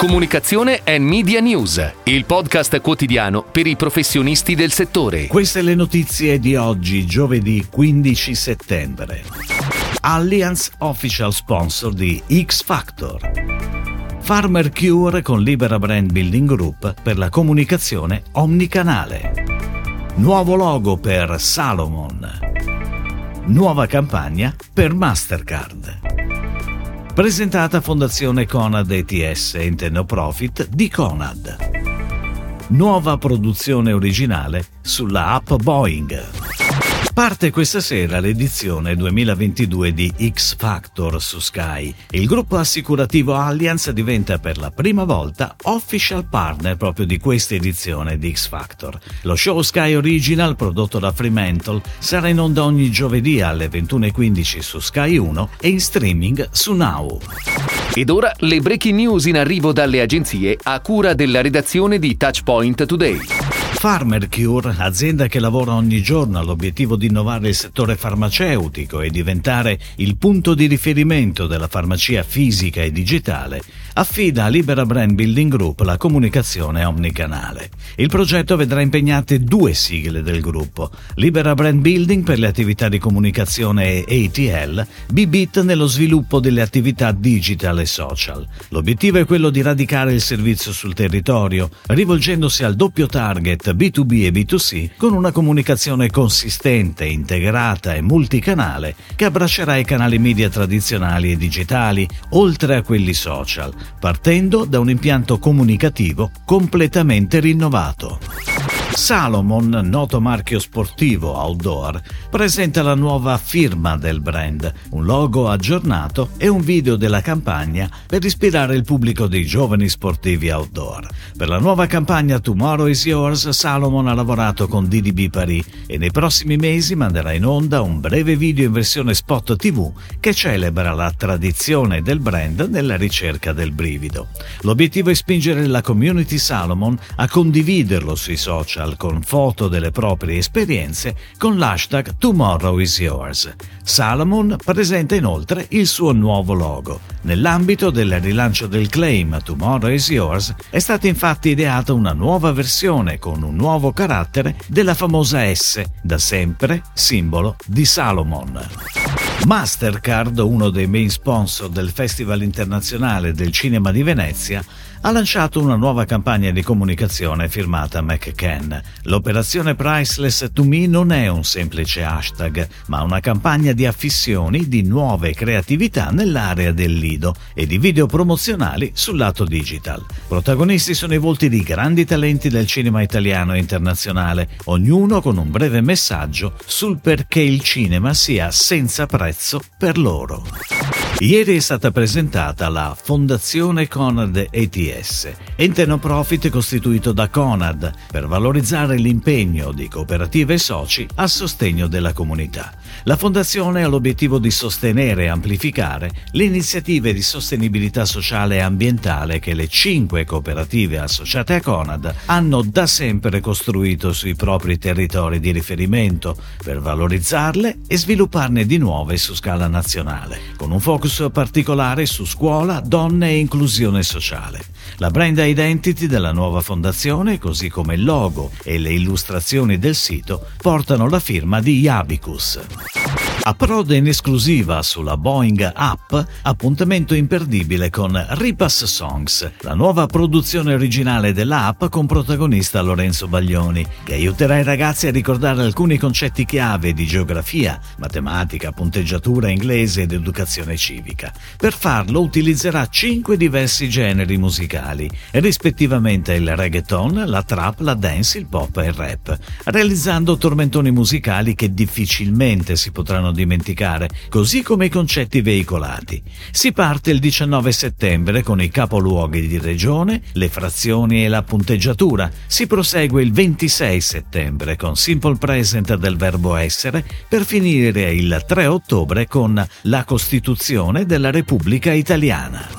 Comunicazione e Media News, il podcast quotidiano per i professionisti del settore. Queste le notizie di oggi, giovedì 15 settembre. Allianz official sponsor di X-Factor. Farmer Cure con Libera Brand Building Group per la comunicazione omnicanale. Nuovo logo per Salomon. Nuova campagna per Mastercard. Presentata Fondazione Conad ETS, ente no profit di Conad. Nuova produzione originale sulla app Boeing. Parte questa sera l'edizione 2022 di X-Factor su Sky. Il gruppo assicurativo Allianz diventa per la prima volta official partner proprio di questa edizione di X-Factor. Lo show Sky Original, prodotto da Fremantle, sarà in onda ogni giovedì alle 21:15 su Sky 1 e in streaming su NOW. Ed ora le breaking news in arrivo dalle agenzie a cura della redazione di Touchpoint Today. Farmer Cure, azienda che lavora ogni giorno all'obiettivo di innovare il settore farmaceutico e diventare il punto di riferimento della farmacia fisica e digitale, affida a Libera Brand Building Group la comunicazione omnicanale. Il progetto vedrà impegnate due sigle del gruppo: Libera Brand Building per le attività di comunicazione e ATL, BBIT nello sviluppo delle attività digital e social. L'obiettivo è quello di radicare il servizio sul territorio, rivolgendosi al doppio target B2B e B2C con una comunicazione consistente, integrata e multicanale che abbraccerà i canali media tradizionali e digitali, oltre a quelli social, partendo da un impianto comunicativo completamente rinnovato. Salomon, noto marchio sportivo outdoor, presenta la nuova firma del brand, un logo aggiornato e un video della campagna per ispirare il pubblico dei giovani sportivi outdoor. Per la nuova campagna Tomorrow is Yours, Salomon ha lavorato con DDB Paris e nei prossimi mesi manderà in onda un breve video in versione spot TV che celebra la tradizione del brand nella ricerca del brivido. L'obiettivo è spingere la community Salomon a condividerlo sui social con foto delle proprie esperienze con l'hashtag Tomorrow is Yours. Salomon presenta inoltre il suo nuovo logo. Nell'ambito del rilancio del claim Tomorrow is Yours è stata infatti ideata una nuova versione con un nuovo carattere della famosa S, da sempre simbolo di Salomon. Mastercard, uno dei main sponsor del Festival Internazionale del Cinema di Venezia, ha lanciato una nuova campagna di comunicazione firmata McCann. L'operazione Priceless to Me non è un semplice hashtag, ma una campagna di affissioni di nuove creatività nell'area del Lido e di video promozionali sul lato digital. Protagonisti sono i volti di grandi talenti del cinema italiano e internazionale, ognuno con un breve messaggio sul perché il cinema sia senza prezzo per loro. Ieri è stata presentata la Fondazione Conad ETS, ente no profit costituito da Conad per valorizzare l'impegno di cooperative e soci a sostegno della comunità. La fondazione ha l'obiettivo di sostenere e amplificare le iniziative di sostenibilità sociale e ambientale che le 5 cooperative associate a Conad hanno da sempre costruito sui propri territori di riferimento per valorizzarle e svilupparne di nuove su scala nazionale, con un focus particolare su scuola, donne e inclusione sociale. La brand identity della nuova fondazione, così come il logo e le illustrazioni del sito, portano la firma di Iabicus. A Prode in esclusiva sulla Boeing App, appuntamento imperdibile con Ripass Songs, la nuova produzione originale dell'app con protagonista Lorenzo Baglioni, che aiuterà i ragazzi a ricordare alcuni concetti chiave di geografia, matematica, punteggiatura inglese ed educazione civica. Per farlo utilizzerà 5 diversi generi musicali, rispettivamente il reggaeton, la trap, la dance, il pop e il rap, realizzando tormentoni musicali che difficilmente si potranno dimenticare, così come i concetti veicolati. Si parte il 19 settembre con i capoluoghi di regione, le frazioni e la punteggiatura. Si prosegue il 26 settembre con Simple Present del verbo essere, per finire il 3 ottobre con la Costituzione della Repubblica Italiana.